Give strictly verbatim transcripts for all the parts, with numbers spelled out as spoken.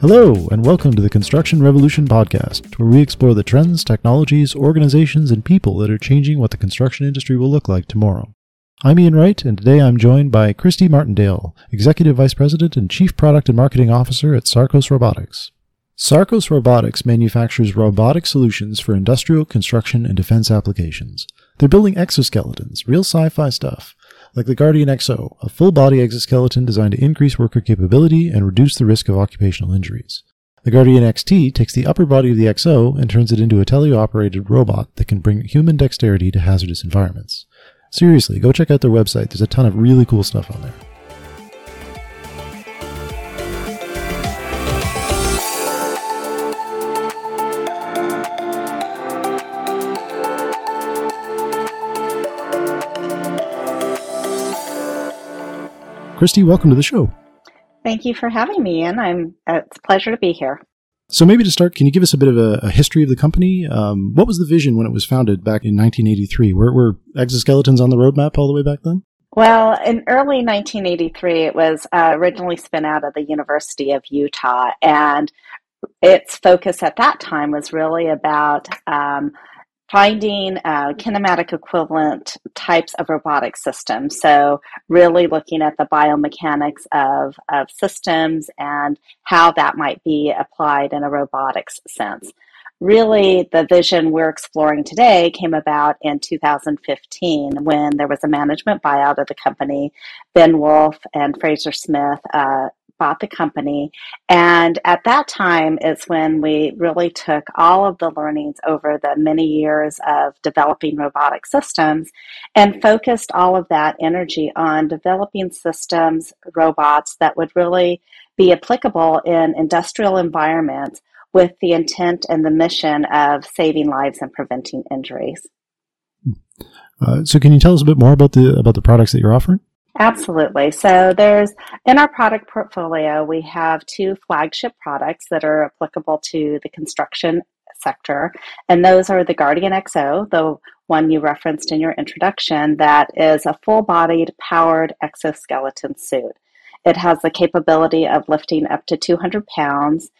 Hello, and welcome to the Construction Revolution podcast, where we explore the trends, technologies, organizations, and people that are changing what the construction industry will look like tomorrow. I'm Ian Wright, and today I'm joined by Kristi Martindale, Executive Vice President and Chief Product and Marketing Officer at Sarcos Robotics. Sarcos Robotics manufactures robotic solutions for industrial, construction, and defense applications. They're building exoskeletons, real sci-fi stuff, like the Guardian X O, a full-body exoskeleton designed to increase worker capability and reduce the risk of occupational injuries. The Guardian X T takes the upper body of the X O and turns it into a teleoperated robot that can bring human dexterity to hazardous environments. Seriously, go check out their website. There's a ton of really cool stuff on there. Kristi, welcome to the show. Thank you for having me, Ian. I'm, uh, it's a pleasure to be here. So maybe to start, can you give us a bit of a, a history of the company? Um, what was the vision when it was founded back in nineteen eighty-three? Were, were exoskeletons on the roadmap all the way back then? Well, in early nineteen eighty-three, it was uh, originally spun out of the University of Utah, and its focus at that time was really about um, finding uh, kinematic equivalent types of robotic systems. So really looking at the biomechanics of, of systems and how that might be applied in a robotics sense. Really, the vision we're exploring today came about in two thousand fifteen when there was a management buyout of the company. Ben Wolf and Fraser Smith uh, bought the company. And at that time is when we really took all of the learnings over the many years of developing robotic systems and focused all of that energy on developing systems, robots that would really be applicable in industrial environments with the intent and the mission of saving lives and preventing injuries. Uh, so can you tell us a bit more about the about the products that you're offering? Absolutely. So there's, in our product portfolio, we have two flagship products that are applicable to the construction sector, and those are the Guardian X O, the one you referenced in your introduction, that is a full-bodied, powered exoskeleton suit. It has the capability of lifting up to two hundred pounds,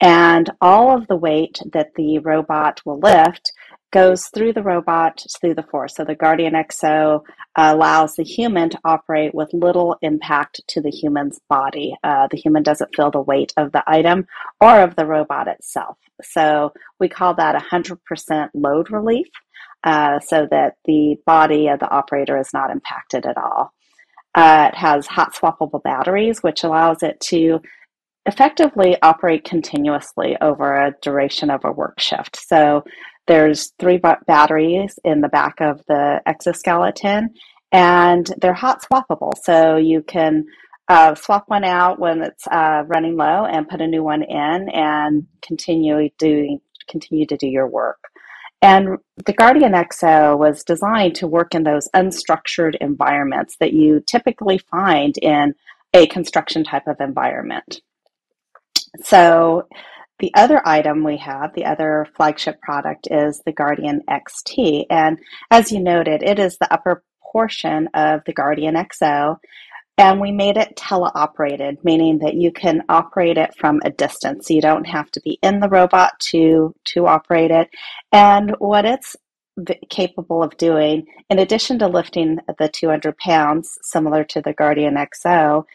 and all of the weight that the robot will lift goes through the robot, through the force. So the Guardian X O allows the human to operate with little impact to the human's body. Uh, the human doesn't feel the weight of the item or of the robot itself. So we call that one hundred percent load relief, uh, so that the body of the operator is not impacted at all. Uh, it has hot swappable batteries, which allows it to effectively operate continuously over a duration of a work shift. So there's three b- batteries in the back of the exoskeleton, and they're hot swappable. So you can uh, swap one out when it's uh, running low and put a new one in and continue doing continue to do your work. And the Guardian X O was designed to work in those unstructured environments that you typically find in a construction type of environment. So the other item we have, the other flagship product, is the Guardian X T. And as you noted, it is the upper portion of the Guardian X O. And we made it teleoperated, meaning that you can operate it from a distance. You don't have to be in the robot to, to operate it. And what it's capable of doing, in addition to lifting the two hundred pounds, similar to the Guardian X O,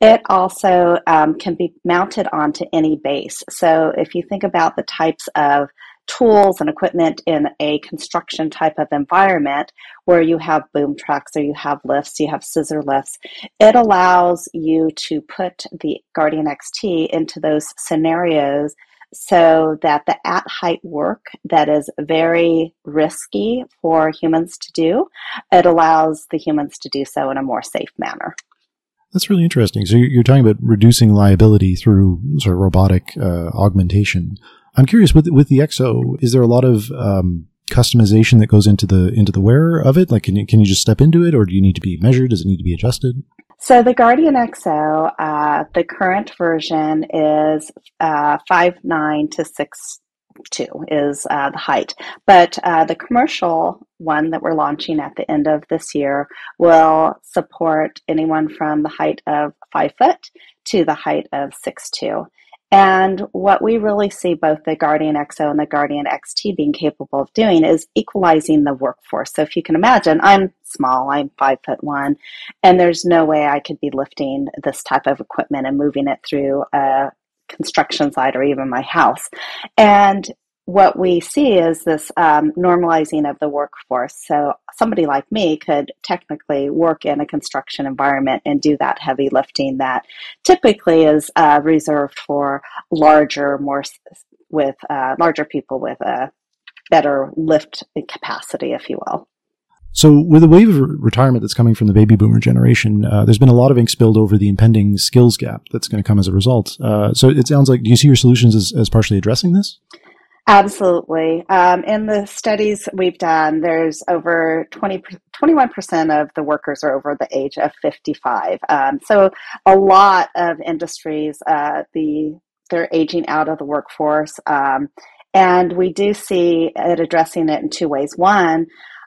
it also um, can be mounted onto any base. So if you think about the types of tools and equipment in a construction type of environment where you have boom trucks or you have lifts, you have scissor lifts, it allows you to put the Guardian X T into those scenarios so that the at-height work that is very risky for humans to do, it allows the humans to do so in a more safe manner. That's really interesting. So you're talking about reducing liability through sort of robotic uh, augmentation. I'm curious, with with the X O, is there a lot of um, customization that goes into the into the wearer of it? Like, can you, can you just step into it, or do you need to be measured? Does it need to be adjusted? So the Guardian X O, uh, the current version is uh, five nine to six two is uh, the height, but uh, the commercial one that we're launching at the end of this year will support anyone from the height of five foot to the height of six two. And what we really see both the Guardian X O and the Guardian X T being capable of doing is equalizing the workforce. So if you can imagine, I'm small, I'm five foot one, and there's no way I could be lifting this type of equipment and moving it through a construction site or even my house. And what we see is this um, normalizing of the workforce. So somebody like me could technically work in a construction environment and do that heavy lifting that typically is uh, reserved for larger, more with uh, larger people with a better lift capacity, if you will. So with the wave of retirement that's coming from the baby boomer generation, uh, there's been a lot of ink spilled over the impending skills gap that's going to come as a result. Uh, so it sounds like, do you see your solutions as, as partially addressing this? Absolutely. Um, in the studies we've done, there's over twenty, twenty-one percent of the workers are over the age of fifty-five. Um, so a lot of industries, uh, the they're aging out of the workforce. Um, and we do see it addressing it in two ways. One,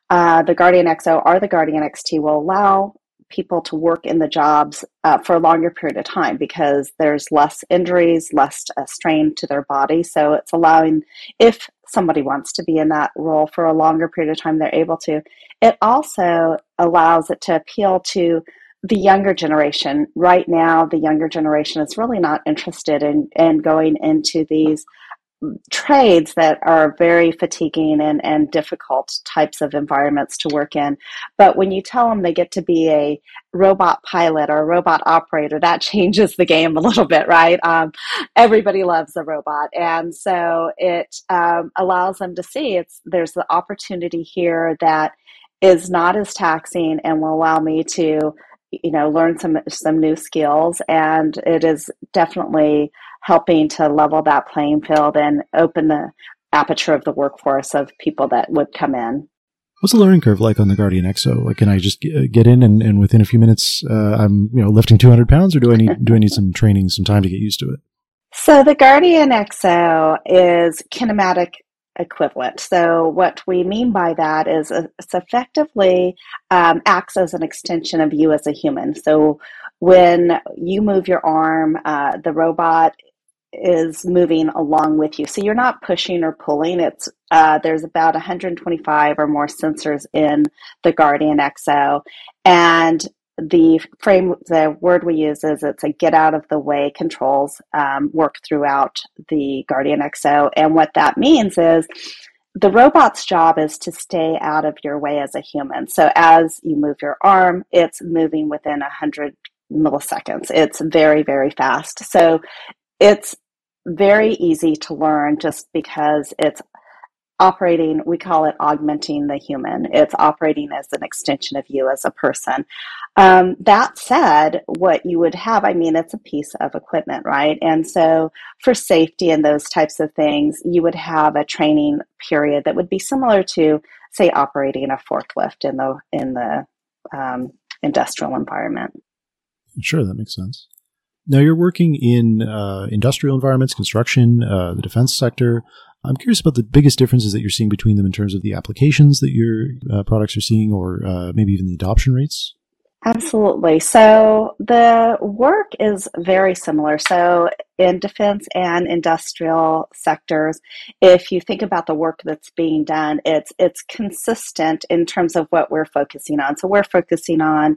uh, the Guardian X O or the Guardian X T will allow people to work in the jobs uh, for a longer period of time because there's less injuries, less uh, strain to their body. So it's allowing, if somebody wants to be in that role for a longer period of time, they're able to. It also allows it to appeal to the younger generation. Right now, the younger generation is really not interested in, in going into these trades that are very fatiguing and, and difficult types of environments to work in. But when you tell them they get to be a robot pilot or a robot operator, that changes the game a little bit, right? Um, everybody loves a robot. And so it um, allows them to see it's there's the opportunity here that is not as taxing and will allow me to, you know, learn some some new skills. And it is definitely helping to level that playing field and open the aperture of the workforce of people that would come in. What's the learning curve like on the Guardian X O? Like, can I just get in and, and within a few minutes, uh, I'm you know lifting two hundred pounds, or do I need do I need some training, some time to get used to it? So the Guardian X O is kinematic equivalent. So what we mean by that is uh, it's effectively um, acts as an extension of you as a human. So when you move your arm, uh, the robot is moving along with you. So you're not pushing or pulling. It's uh, there's about one hundred twenty-five or more sensors in the Guardian X O, and the frame, the word we use is it's a get out of the way controls um, work throughout the Guardian X O. And what that means is the robot's job is to stay out of your way as a human. So as you move your arm, it's moving within one hundred milliseconds. It's very, very fast. So it's very easy to learn just because it's operating, we call it augmenting the human. It's operating as an extension of you as a person. Um, that said, what you would have, I mean, it's a piece of equipment, right? And so for safety and those types of things, you would have a training period that would be similar to, say, operating a forklift in the in the um, industrial environment. Sure, that makes sense. Now, you're working in uh, industrial environments, construction, uh, the defense sector. I'm curious about the biggest differences that you're seeing between them in terms of the applications that your uh, products are seeing, or uh, maybe even the adoption rates. Absolutely. So the work is very similar. So in defense and industrial sectors, if you think about the work that's being done, it's it's consistent in terms of what we're focusing on. So we're focusing on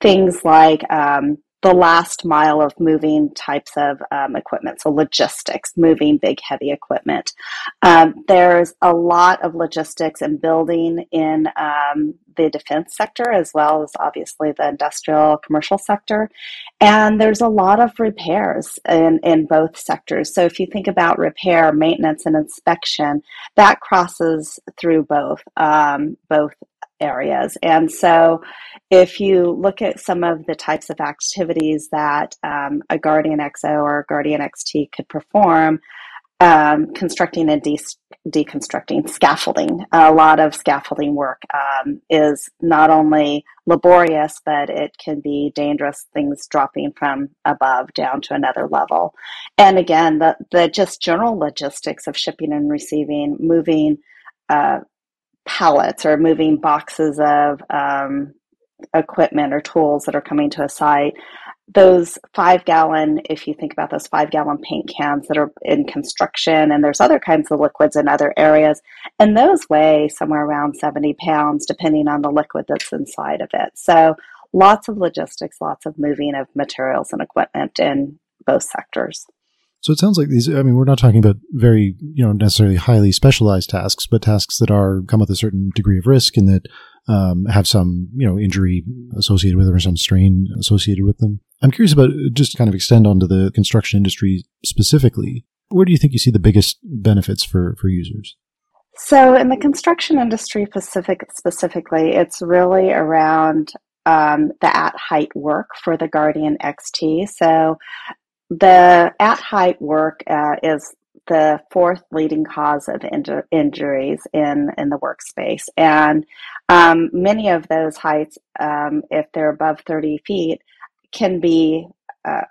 things like um, the last mile of moving types of um, equipment, so logistics, moving big, heavy equipment. Um, there's a lot of logistics and building in um, the defense sector, as well as obviously the industrial commercial sector. And there's a lot of repairs in, in both sectors. So if you think about repair, maintenance, and inspection, that crosses through both, um, both areas. And so if you look at some of the types of activities that um, a Guardian X O or a Guardian X T could perform, um, constructing and de- deconstructing, scaffolding, a lot of scaffolding work um, is not only laborious, but it can be dangerous, things dropping from above down to another level. And again, the, the just general logistics of shipping and receiving, moving, uh, pallets or moving boxes of um, equipment or tools that are coming to a site. Those five gallon, if you think about those five gallon paint cans that are in construction, and there's other kinds of liquids in other areas, and those weigh somewhere around seventy pounds, depending on the liquid that's inside of it. So lots of logistics, lots of moving of materials and equipment in both sectors. So it sounds like these, I mean, we're not talking about very, you know, necessarily highly specialized tasks, but tasks that are come with a certain degree of risk and that um, have some, you know, injury associated with them or some strain associated with them. I'm curious about, just to kind of extend onto the construction industry specifically, where do you think you see the biggest benefits for, for users? So in the construction industry specific, specifically, it's really around um, the at-height work for the Guardian X T. So the at-height work uh, is the fourth leading cause of inju- injuries in, in the workspace. And um, many of those heights, um, if they're above thirty feet, can be, uh,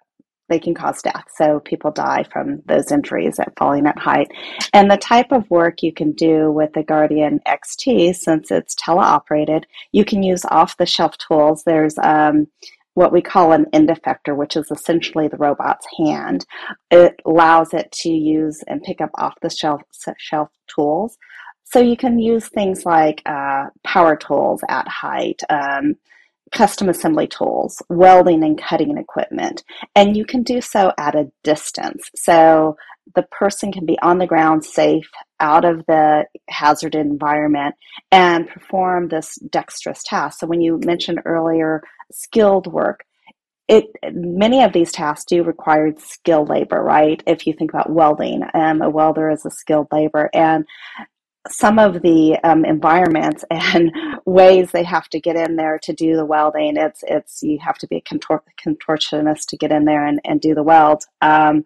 they can cause death. So people die from those injuries at falling at height. And the type of work you can do with the Guardian X T, since it's teleoperated, you can use off-the-shelf tools. There's um, what we call an end effector, which is essentially the robot's hand. It allows it to use and pick up off-the-shelf shelf tools. So you can use things like uh, power tools at height, um, custom assembly tools, welding and cutting equipment, and you can do so at a distance. So the person can be on the ground, safe, out of the hazard environment, and perform this dexterous task. So when you mentioned earlier skilled work, it many of these tasks do require skilled labor, right? If you think about welding, um, a welder is a skilled labor, and some of the um, environments and ways they have to get in there to do the welding, it's it's you have to be a contor- contortionist to get in there and, and do the weld. Um,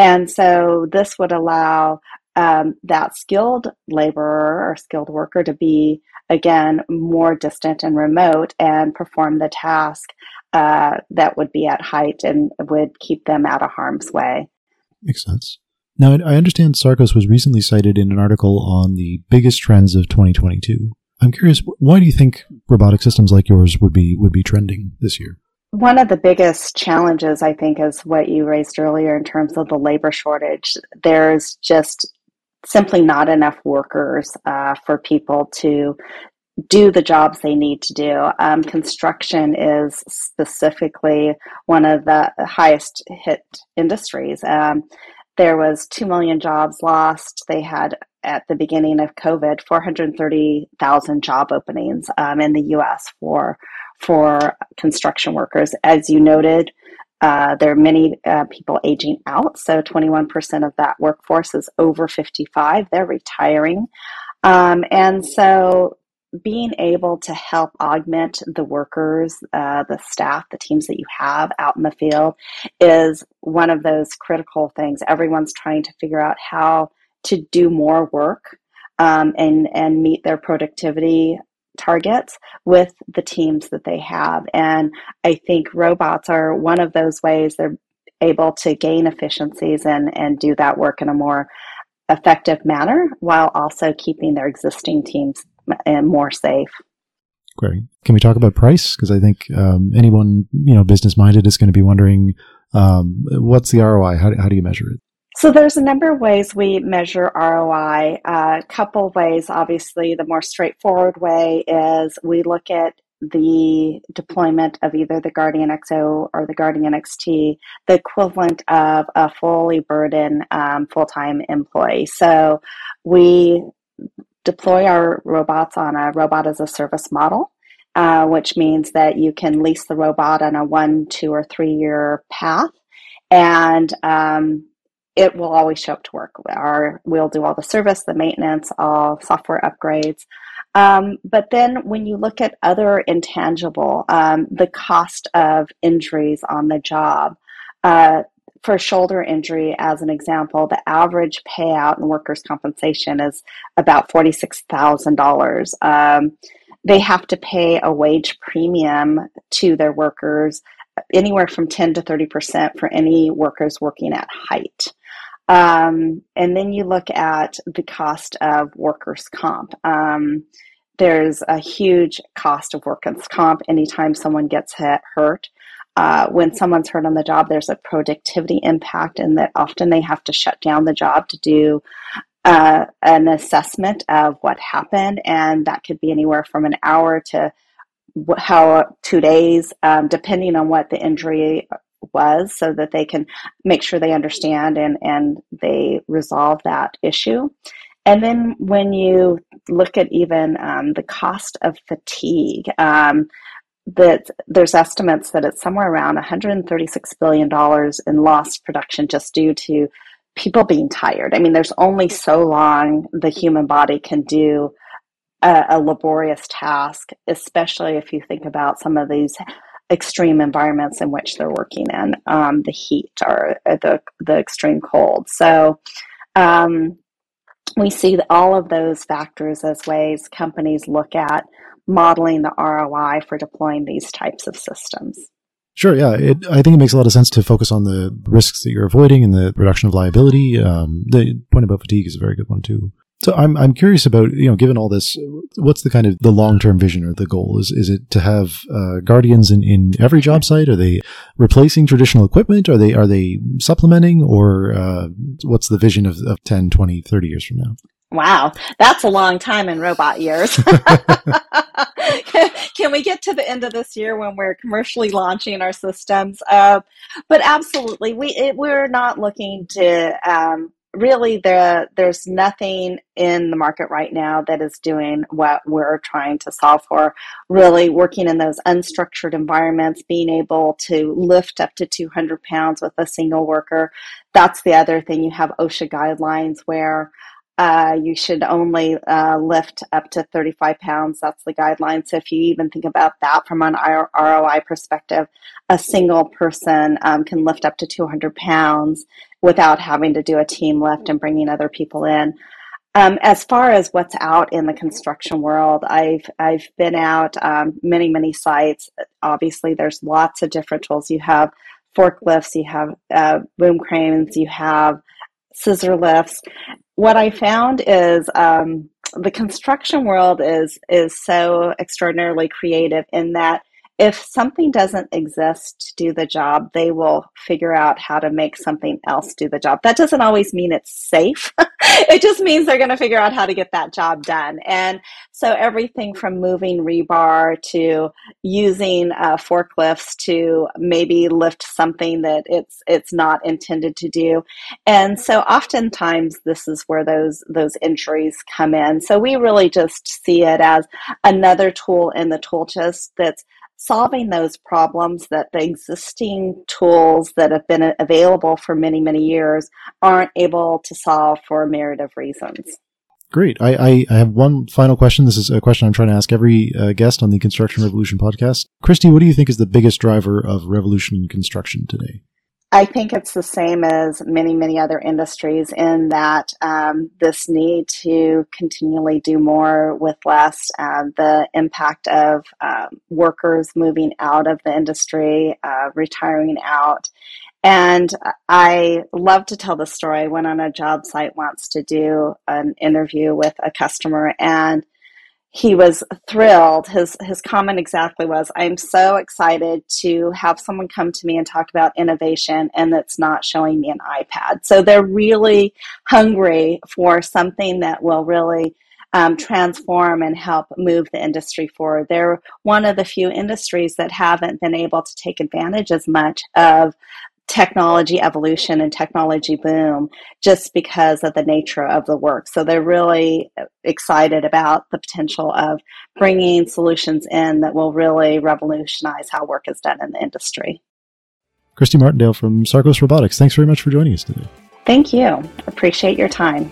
and so this would allow um, that skilled laborer or skilled worker to be, again, more distant and remote and perform the task uh, that would be at height and would keep them out of harm's way. Makes sense. Now, I understand Sarcos was recently cited in an article on the biggest trends of twenty twenty-two. I'm curious, why do you think robotic systems like yours would be would be trending this year? One of the biggest challenges, I think, is what you raised earlier in terms of the labor shortage. There's just simply not enough workers uh, for people to do the jobs they need to do. Um, construction is specifically one of the highest hit industries. Um, There was two million jobs lost. They had, at the beginning of COVID, four hundred thirty thousand job openings um, in the U S for for construction workers. As you noted, uh, there are many uh, people aging out. So twenty-one percent of that workforce is over fifty-five. They're retiring. Um, and so being able to help augment the workers, uh, the staff, the teams that you have out in the field is one of those critical things. Everyone's trying to figure out how to do more work um, and, and meet their productivity targets with the teams that they have. And I think robots are one of those ways they're able to gain efficiencies and, and do that work in a more effective manner while also keeping their existing teams and more safe. Great. Can we talk about price? Because I think um, anyone, you know, business-minded is going to be wondering, um, what's the R O I? How do, how do you measure it? So there's a number of ways we measure R O I. Uh, a couple of ways, obviously, the more straightforward way is we look at the deployment of either the Guardian X O or the Guardian X T, the equivalent of a fully burdened um, full-time employee. So we deploy our robots on a robot as a service model, uh, which means that you can lease the robot on a one, two, or three-year path, and um, it will always show up to work. Our, we'll do all the service, the maintenance, all software upgrades. Um, but then when you look at other intangible, um, the cost of injuries on the job, uh, for shoulder injury, as an example, the average payout in workers' compensation is about forty-six thousand dollars. Um, they have to pay a wage premium to their workers, anywhere from ten to thirty percent for any workers working at height. Um, and then you look at the cost of workers' comp. Um, There's a huge cost of workers' comp anytime someone gets hit, hurt. Uh, when someone's hurt on the job, there's a productivity impact, and that often they have to shut down the job to do uh, an assessment of what happened, and that could be anywhere from an hour to how two days, um, depending on what the injury was, so that they can make sure they understand and, and they resolve that issue. And then when you look at even um, the cost of fatigue, um, that there's estimates that it's somewhere around one hundred thirty-six billion dollars in lost production just due to people being tired. I mean, there's only so long the human body can do a, a laborious task, especially if you think about some of these extreme environments in which they're working in, um, the heat or, or the the extreme cold. So um, we see all of those factors as ways companies look at modeling the R O I for deploying these types of systems. Sure, yeah. It, I think it makes a lot of sense to focus on the risks that you're avoiding and the reduction of liability. Um, the point about fatigue is a very good one, too. So I'm I'm curious about, you know, given all this, what's the kind of the long-term vision or the goal? Is is it to have uh, guardians in, in every job site? Are they replacing traditional equipment? Are they are they supplementing? Or uh, what's the vision of, of ten, twenty, thirty years from now? Wow, that's a long time in robot years. Can we get to the end of this year when we're commercially launching our systems? Uh, but absolutely, we it, we're not looking to um, really. There, there's nothing in the market right now that is doing what we're trying to solve for. Really working in those unstructured environments, being able to lift up to two hundred pounds with a single worker. That's the other thing. You have OSHA guidelines where Uh, you should only uh, lift up to thirty-five pounds. That's the guideline. So if you even think about that from an R O I perspective, a single person um, can lift up to two hundred pounds without having to do a team lift and bringing other people in. Um, as far as what's out in the construction world, I've I've been out um, many, many sites. Obviously, there's lots of different tools. You have forklifts, you have uh, boom cranes, you have scissor lifts. What I found is um, the construction world is is so extraordinarily creative in that if something doesn't exist to do the job, they will figure out how to make something else do the job. That doesn't always mean it's safe. It just means they're going to figure out how to get that job done. And so everything from moving rebar to using uh, forklifts to maybe lift something that it's it's not intended to do. And so oftentimes this is where those those injuries come in. So we really just see it as another tool in the tool chest that's solving those problems that the existing tools that have been available for many, many years aren't able to solve for a myriad of reasons. Great. I, I, I have one final question. This is a question I'm trying to ask every uh, guest on the Construction Revolution podcast. Kristi, what do you think is the biggest driver of revolution in construction today? I think it's the same as many, many other industries in that um, this need to continually do more with less, uh, the impact of uh, workers moving out of the industry, uh, retiring out. And I love to tell the story. I went on a job site once to do an interview with a customer, and he was thrilled. His his comment exactly was, "I'm so excited to have someone come to me and talk about innovation, and that's not showing me an iPad." So they're really hungry for something that will really um, transform and help move the industry forward. They're one of the few industries that haven't been able to take advantage as much of technology evolution and technology boom just because of the nature of the work. So they're really excited about the potential of bringing solutions in that will really revolutionize how work is done in the industry. Kristi Martindale from Sarcos Robotics, thanks very much for joining us today. Thank you. Appreciate your time.